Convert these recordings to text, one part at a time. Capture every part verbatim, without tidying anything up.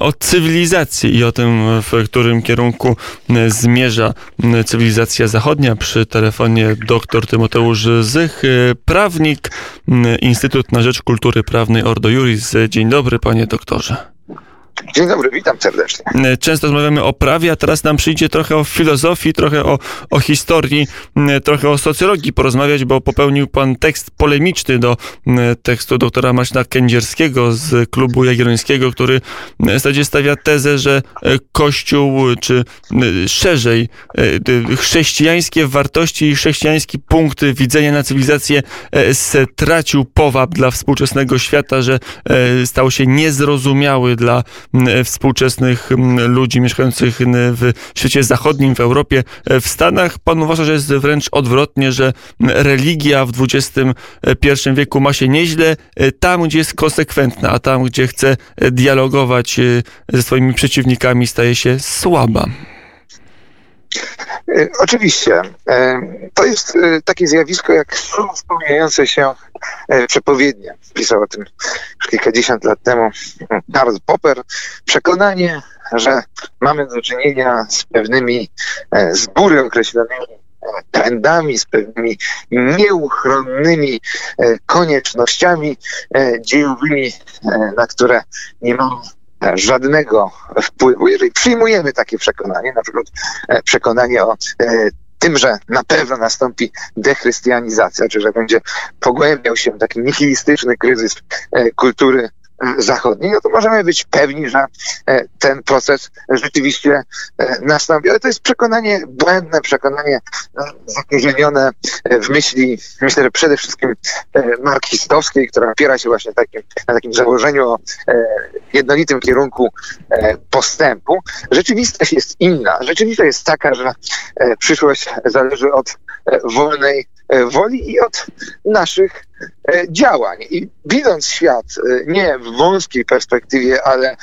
od cywilizacji i o tym, w którym kierunku zmierza cywilizacja zachodnia. Przy telefonie dr Tymoteusz Zych, prawnik, Instytut na rzecz Kultury prawnej Ordo Iuris. Dzień dobry, panie doktorze. Dzień dobry, witam serdecznie. Często rozmawiamy o prawie, a teraz nam przyjdzie trochę o filozofii, trochę o, o historii, trochę o socjologii porozmawiać, bo popełnił pan tekst polemiczny do tekstu doktora Marcina Kędzierskiego z klubu jagiellońskiego, który w zasadzie stawia tezę, że Kościół, czy szerzej chrześcijańskie wartości i chrześcijański punkt widzenia na cywilizację stracił powab dla współczesnego świata, że stał się niezrozumiały dla współczesnych ludzi mieszkających w świecie zachodnim, w Europie, w Stanach. Pan uważa, że jest wręcz odwrotnie, że religia w dwudziestym pierwszym wieku ma się nieźle tam, gdzie jest konsekwentna, a tam, gdzie chce dialogować ze swoimi przeciwnikami, staje się słaba. Oczywiście. To jest takie zjawisko jak szum spełniające się przepowiednie. Pisał o tym kilkadziesiąt lat temu Karl Popper. Przekonanie, że mamy do czynienia z pewnymi z góry określonymi trendami, z pewnymi nieuchronnymi koniecznościami dziejowymi, na które nie mamy żadnego wpływu. Jeżeli przyjmujemy takie przekonanie, na przykład przekonanie o tym, że na pewno nastąpi dechrystianizacja, czy że będzie pogłębiał się taki nihilistyczny kryzys kultury zachodniej, no to możemy być pewni, że ten proces rzeczywiście nastąpi. Ale to jest przekonanie błędne, przekonanie zakorzenione w myśli, myślę, że przede wszystkim marksistowskiej, która opiera się właśnie takim, na takim założeniu o jednolitym kierunku postępu. Rzeczywistość jest inna. Rzeczywistość jest taka, że przyszłość zależy od wolnej woli i od naszych działań. I widząc świat nie w wąskiej perspektywie, ale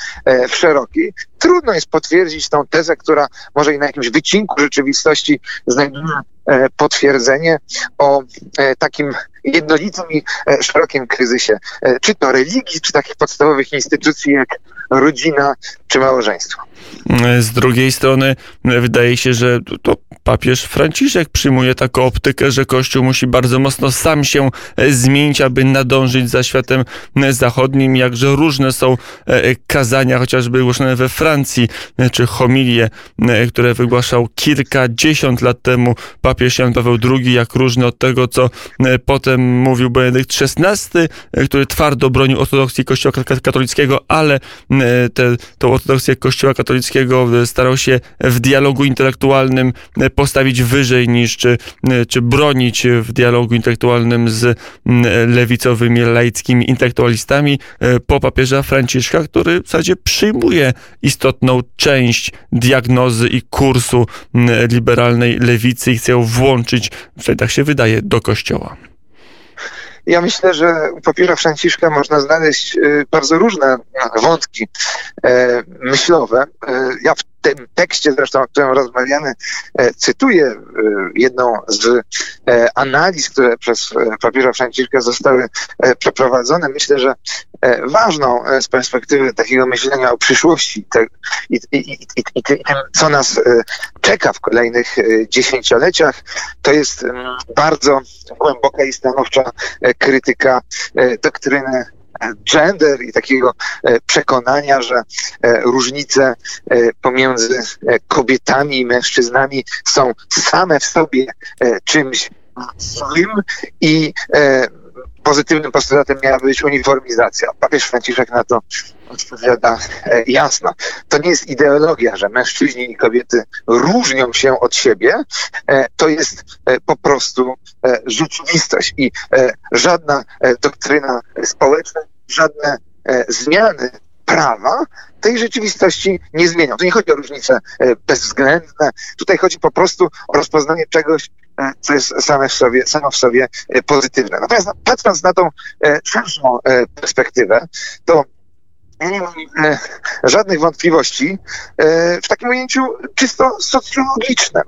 w szerokiej, trudno jest potwierdzić tą tezę, która może i na jakimś wycinku rzeczywistości znajduje potwierdzenie o takim jednolitym i szerokim kryzysie, czy to religii, czy takich podstawowych instytucji jak rodzina, czy małżeństwo. Z drugiej strony wydaje się, że to papież Franciszek przyjmuje taką optykę, że Kościół musi bardzo mocno sam się zmienić, aby nadążyć za światem zachodnim, jakże różne są kazania, chociażby głoszone we Francji, czy homilie, które wygłaszał kilkadziesiąt lat temu papież Jan Paweł drugi, jak różne od tego, co potem mówił Benedykt szesnasty, który twardo bronił ortodoksji Kościoła katolickiego, ale te, tą ortodoksję Kościoła katolickiego starał się w dialogu intelektualnym postawić wyżej niż, czy, czy bronić w dialogu intelektualnym z lewicowymi, laickimi intelektualistami, po papieża Franciszka, który w zasadzie przyjmuje istotną część diagnozy i kursu liberalnej lewicy i chce ją włączyć, przynajmniej tak się wydaje, do Kościoła. Ja myślę, że u papieża Franciszka można znaleźć bardzo różne wątki myślowe. Ja w tym tekście zresztą, o którym rozmawiamy, cytuję jedną z analiz, które przez papieża Franciszka zostały przeprowadzone. Myślę, że ważną z perspektywy takiego myślenia o przyszłości i, i, i, i, i tym, co nas czeka w kolejnych dziesięcioleciach, to jest bardzo głęboka i stanowcza krytyka doktryny gender i takiego przekonania, że różnice pomiędzy kobietami i mężczyznami są same w sobie czymś złym i pozytywnym postulatem miała być uniformizacja. Papież Franciszek na to odpowiada jasno. To nie jest ideologia, że mężczyźni i kobiety różnią się od siebie. To jest po prostu rzeczywistość i żadna doktryna społeczna, żadne zmiany prawa tej rzeczywistości nie zmienią. Tu nie chodzi o różnice bezwzględne. Tutaj chodzi po prostu o rozpoznanie czegoś, co jest same w sobie, samo w sobie pozytywne. Natomiast patrząc na tą szerszą perspektywę, to ja nie mam żadnych wątpliwości w takim ujęciu czysto socjologicznym.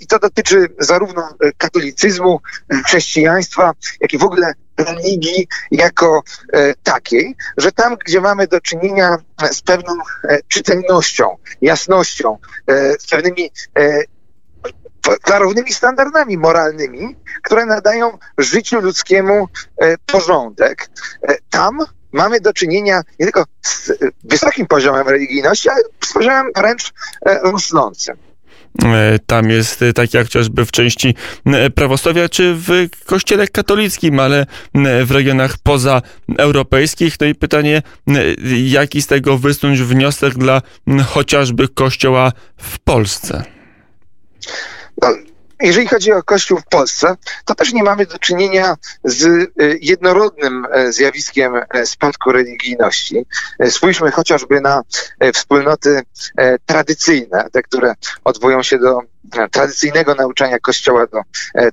I to dotyczy zarówno katolicyzmu, chrześcijaństwa, jak i w ogóle religii jako takiej, że tam, gdzie mamy do czynienia z pewną czytelnością, jasnością, z pewnymi klarownymi standardami moralnymi, które nadają życiu ludzkiemu porządek, tam mamy do czynienia nie tylko z wysokim poziomem religijności, ale z poziomem wręcz rosnącym. Tam jest tak jak chociażby w części prawosławia czy w kościele katolickim, ale w regionach pozaeuropejskich. No i pytanie, jaki z tego wysnuć wniosek dla chociażby kościoła w Polsce? No, jeżeli chodzi o Kościół w Polsce, to też nie mamy do czynienia z jednorodnym zjawiskiem spadku religijności. Spójrzmy chociażby na wspólnoty tradycyjne, te, które odwołują się do tradycyjnego nauczania Kościoła, do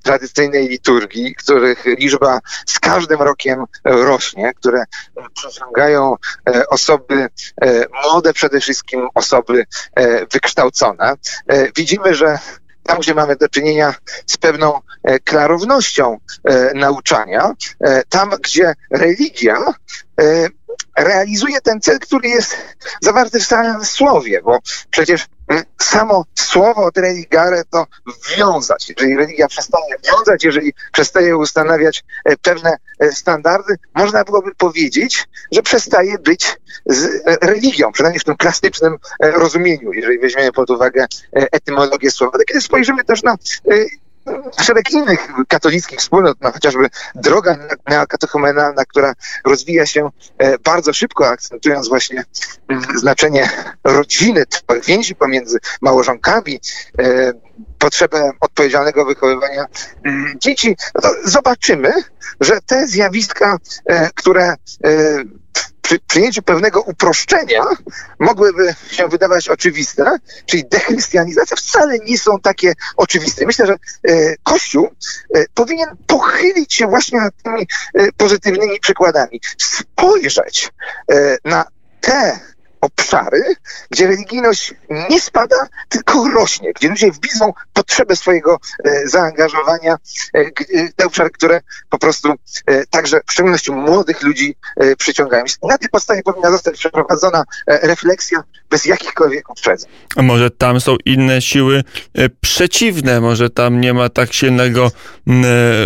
tradycyjnej liturgii, których liczba z każdym rokiem rośnie, które przyciągają osoby młode, przede wszystkim osoby wykształcone. Widzimy, że tam, gdzie mamy do czynienia z pewną klarownością e, nauczania, e, tam, gdzie religia e, realizuje ten cel, który jest zawarty w samym słowie, bo przecież samo słowo od religare to wiązać. Jeżeli religia przestaje wiązać, jeżeli przestaje ustanawiać pewne standardy, można byłoby powiedzieć, że przestaje być z religią, przynajmniej w tym klasycznym rozumieniu, jeżeli weźmiemy pod uwagę etymologię słowa. Ale kiedy spojrzymy też na szereg innych katolickich wspólnot, no chociażby droga neokatechumenalna, która rozwija się bardzo szybko, akcentując właśnie znaczenie rodziny, więzi pomiędzy małżonkami, potrzebę odpowiedzialnego wychowywania dzieci, no to zobaczymy, że te zjawiska, które przy przyjęciu pewnego uproszczenia mogłyby się wydawać oczywiste, czyli dechrystianizacja, wcale nie są takie oczywiste. Myślę, że e, Kościół e, powinien pochylić się właśnie nad tymi e, pozytywnymi przykładami. Spojrzeć e, na te obszary, gdzie religijność nie spada, tylko rośnie, gdzie ludzie widzą potrzebę swojego e, zaangażowania, e, te obszary, które po prostu e, także w szczególności młodych ludzi e, przyciągają. Na tej podstawie powinna zostać przeprowadzona e, refleksja bez jakichkolwiek uprzedzeń. A może tam są inne siły e, przeciwne, może tam nie ma tak silnego e,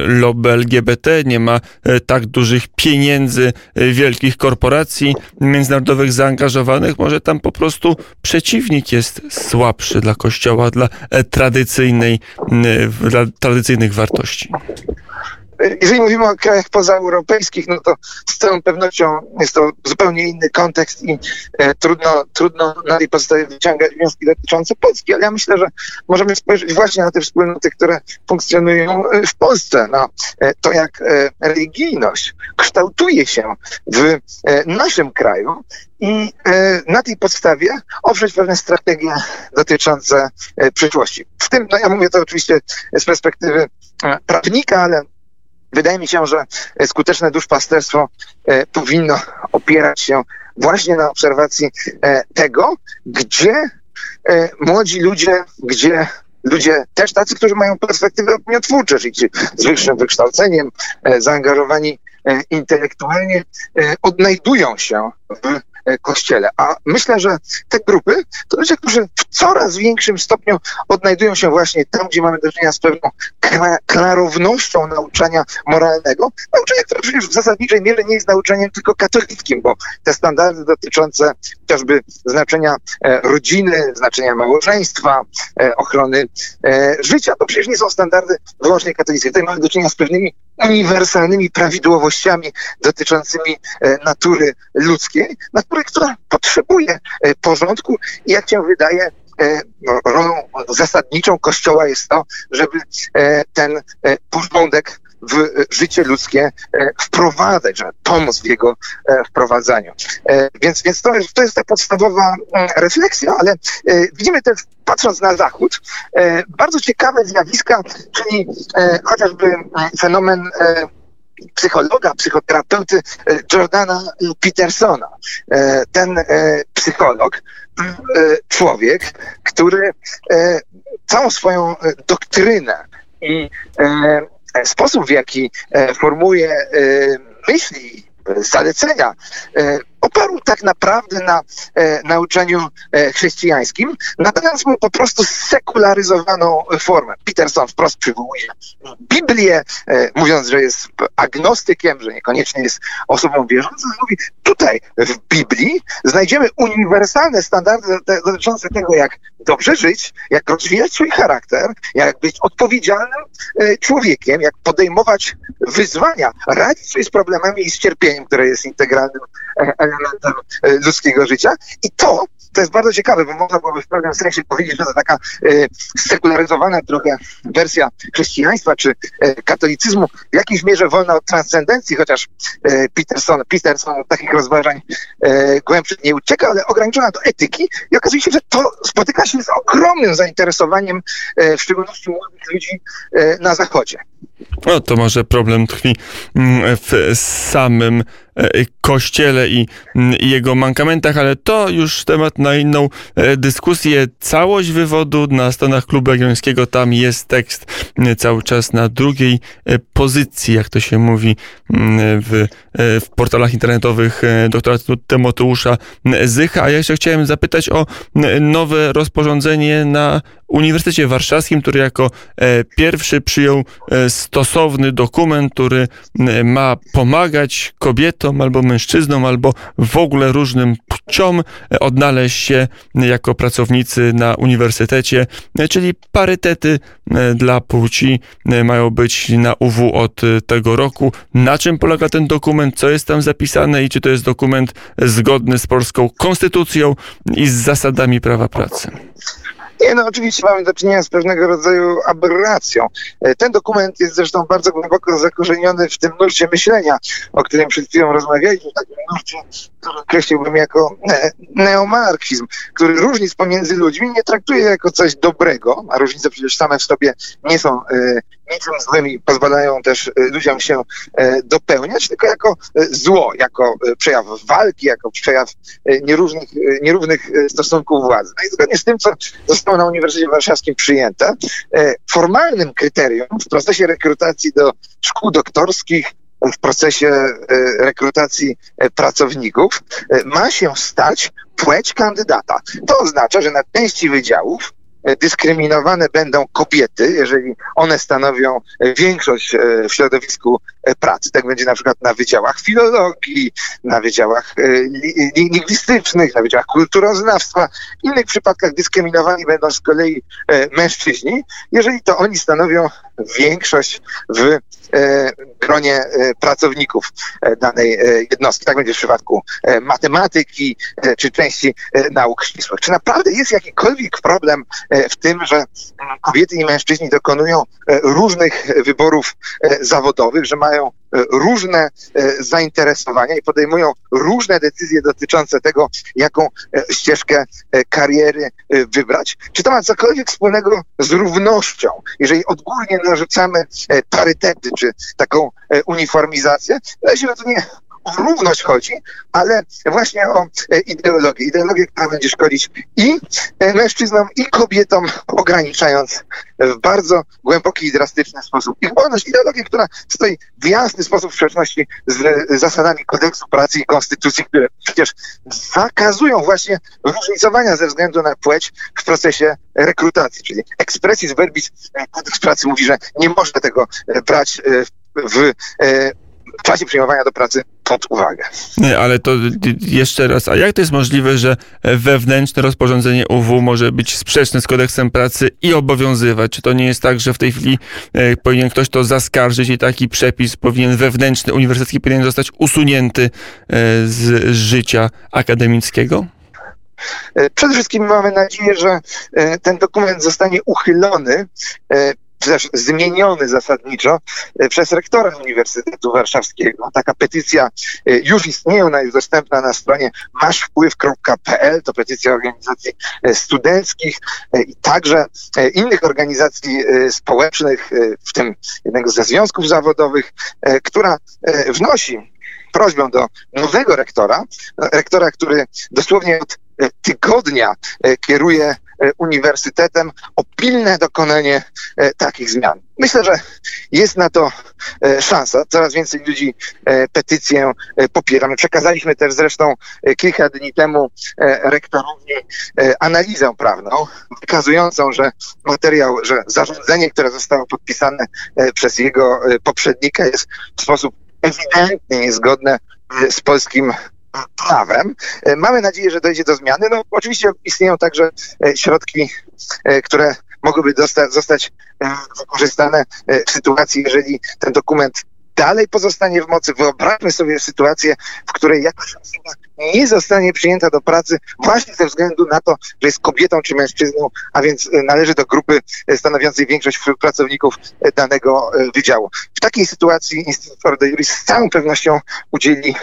lobby L G B T, nie ma e, tak dużych pieniędzy e, wielkich korporacji międzynarodowych zaangażowanych, może tam po prostu przeciwnik jest słabszy dla Kościoła, dla tradycyjnej, dla tradycyjnych wartości. Jeżeli mówimy o krajach pozaeuropejskich, no to z całą pewnością jest to zupełnie inny kontekst i e, trudno, trudno na tej podstawie wyciągać wnioski dotyczące Polski, ale ja myślę, że możemy spojrzeć właśnie na te wspólnoty, które funkcjonują w Polsce, na e, to, jak e, religijność kształtuje się w e, naszym kraju i e, na tej podstawie oprzeć pewne strategie dotyczące e, przyszłości. W tym, no ja mówię to oczywiście z perspektywy e, prawnika, ale wydaje mi się, że skuteczne duszpasterstwo e, powinno opierać się właśnie na obserwacji e, tego, gdzie e, młodzi ludzie, gdzie ludzie też tacy, którzy mają perspektywę opiniotwórcze, czyli ci z wyższym wykształceniem, e, zaangażowani e, intelektualnie, e, odnajdują się w Kościele. A myślę, że te grupy to ludzie, którzy w coraz większym stopniu odnajdują się właśnie tam, gdzie mamy do czynienia z pewną klarownością nauczania moralnego. Nauczania, które przecież w zasadniczej mierze nie jest nauczaniem tylko katolickim, bo te standardy dotyczące chociażby znaczenia rodziny, znaczenia małżeństwa, ochrony życia, to przecież nie są standardy wyłącznie katolickie. Tutaj mamy do czynienia z pewnymi uniwersalnymi prawidłowościami dotyczącymi natury ludzkiej, natury, która potrzebuje porządku i jak się wydaje, rolą zasadniczą Kościoła jest to, żeby ten porządek w życie ludzkie wprowadzać, żeby pomóc w jego wprowadzaniu. Więc, więc to, to jest ta podstawowa refleksja, ale widzimy też, patrząc na Zachód, bardzo ciekawe zjawiska, czyli chociażby fenomen psychologa, psychoterapeuty Jordana Petersona. Ten psycholog, człowiek, który całą swoją doktrynę i sposób, w jaki formułuje myśli, zalecenia, oparł tak naprawdę na e, nauczaniu e, chrześcijańskim, nadając mu po prostu sekularyzowaną formę. Peterson wprost przywołuje Biblię, e, mówiąc, że jest agnostykiem, że niekoniecznie jest osobą wierzącą. Mówi, tutaj w Biblii znajdziemy uniwersalne standardy dotyczące tego, jak dobrze żyć, jak rozwijać swój charakter, jak być odpowiedzialnym e, człowiekiem, jak podejmować wyzwania, radzić sobie z problemami i z cierpieniem, które jest integralnym elementem ludzkiego życia. I to, to jest bardzo ciekawe, bo można byłoby w pewnym sensie powiedzieć, że to taka e, sekularyzowana trochę wersja chrześcijaństwa czy e, katolicyzmu w jakiejś mierze wolna od transcendencji, chociaż e, Peterson, Peterson od takich rozważań e, głębszych nie ucieka, ale ograniczona do etyki i okazuje się, że to spotyka się z ogromnym zainteresowaniem e, w szczególności młodych ludzi e, na Zachodzie. No to może problem tkwi w samym Kościele i jego mankamentach, ale to już temat na inną dyskusję. Całość wywodu na stronach Klubu Agrańskiego, tam jest tekst cały czas na drugiej pozycji, jak to się mówi w, w portalach internetowych doktora Tymoteusza Zycha. A ja jeszcze chciałem zapytać o nowe rozporządzenie na Uniwersytecie Warszawskim, który jako pierwszy przyjął stosowny dokument, który ma pomagać kobietom albo mężczyznom, albo w ogóle różnym płciom odnaleźć się jako pracownicy na uniwersytecie, czyli parytety dla płci mają być na U W od tego roku. Na czym polega ten dokument, co jest tam zapisane i czy to jest dokument zgodny z polską konstytucją i z zasadami prawa pracy? Nie, no oczywiście mamy do czynienia z pewnego rodzaju aberracją. Ten dokument jest zresztą bardzo głęboko zakorzeniony w tym nurcie myślenia, o którym przed chwilą rozmawialiśmy, takim nurcie, który określiłbym jako neomarksizm, który różnic pomiędzy ludźmi nie traktuje jako coś dobrego, a różnice przecież same w sobie nie są niczym złym i pozwalają też ludziom się dopełniać, tylko jako zło, jako przejaw walki, jako przejaw nierównych, nierównych stosunków władzy. No i zgodnie z tym, co zostało na Uniwersytecie Warszawskim przyjęte, formalnym kryterium w procesie rekrutacji do szkół doktorskich, w procesie rekrutacji pracowników ma się stać płeć kandydata. To oznacza, że na części wydziałów dyskryminowane będą kobiety, jeżeli one stanowią większość w środowisku pracy. Tak będzie na przykład na wydziałach filologii, na wydziałach lingwistycznych, na wydziałach kulturoznawstwa. W innych przypadkach dyskryminowani będą z kolei mężczyźni, jeżeli to oni stanowią większość w gronie pracowników danej jednostki. Tak będzie w przypadku matematyki czy części nauk ścisłych. Czy naprawdę jest jakikolwiek problem w tym, że kobiety i mężczyźni dokonują różnych wyborów zawodowych, że mają różne zainteresowania i podejmują różne decyzje dotyczące tego, jaką ścieżkę kariery wybrać? Czy to ma cokolwiek wspólnego z równością? Jeżeli odgórnie narzucamy parytety czy taką uniformizację, to się to nie... O równość chodzi, ale właśnie o ideologię. Ideologię, która będzie szkodzić i mężczyznom, i kobietom, ograniczając w bardzo głęboki i drastyczny sposób ich wolność. Ideologię, która stoi w jasny sposób w sprzeczności z zasadami kodeksu pracy i konstytucji, które przecież zakazują właśnie różnicowania ze względu na płeć w procesie rekrutacji. Czyli expressis verbis kodeks pracy mówi, że nie można tego brać w w czasie przyjmowania do pracy pod uwagę. Nie, ale to jeszcze raz, a jak to jest możliwe, że wewnętrzne rozporządzenie U W może być sprzeczne z kodeksem pracy i obowiązywać? Czy to nie jest tak, że w tej chwili e, powinien ktoś to zaskarżyć i taki przepis powinien wewnętrzny, uniwersytecki powinien zostać usunięty e, z życia akademickiego? Przede wszystkim mamy nadzieję, że e, ten dokument zostanie uchylony, e, też zmieniony zasadniczo przez rektora Uniwersytetu Warszawskiego. Taka petycja już istnieje, ona jest dostępna na stronie masz wpływ kropka pe el, to petycja organizacji studenckich i także innych organizacji społecznych, w tym jednego ze związków zawodowych, która wnosi prośbę do nowego rektora, rektora, który dosłownie od tygodnia kieruje uniwersytetem o pilne dokonanie takich zmian. Myślę, że jest na to szansa. Coraz więcej ludzi petycję popiera. My przekazaliśmy też zresztą kilka dni temu rektorowi analizę prawną, wykazującą, że materiał, że zarządzenie, które zostało podpisane przez jego poprzednika, jest w sposób ewidentnie niezgodne z polskim prawem. Mamy nadzieję, że dojdzie do zmiany. No, oczywiście istnieją także środki, które mogłyby dosta- zostać wykorzystane w sytuacji, jeżeli ten dokument dalej pozostanie w mocy. Wyobraźmy sobie sytuację, w której jakaś osoba nie zostanie przyjęta do pracy właśnie ze względu na to, że jest kobietą czy mężczyzną, a więc należy do grupy stanowiącej większość wśród pracowników danego wydziału. W takiej sytuacji Instytut Ordo Iuris z całą pewnością udzieli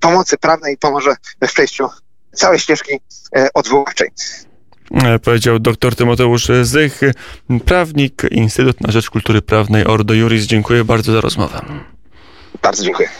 pomocy prawnej i pomoże w przejściu całej ścieżki odwoławczej. Powiedział dr Tymoteusz Zych, prawnik, Instytut na rzecz Kultury Prawnej Ordo Iuris. Dziękuję bardzo za rozmowę. Bardzo dziękuję.